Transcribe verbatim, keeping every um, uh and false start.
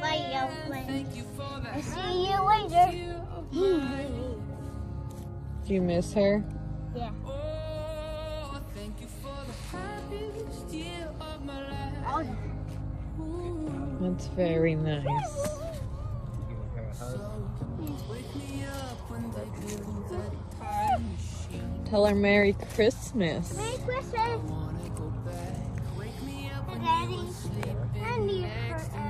Bye, young friend. See you later. Do you miss her? Yeah. Oh, thank you for the happiest year of my life. That's very nice. Tell her Merry Christmas. Merry Christmas. Daddy, I need her.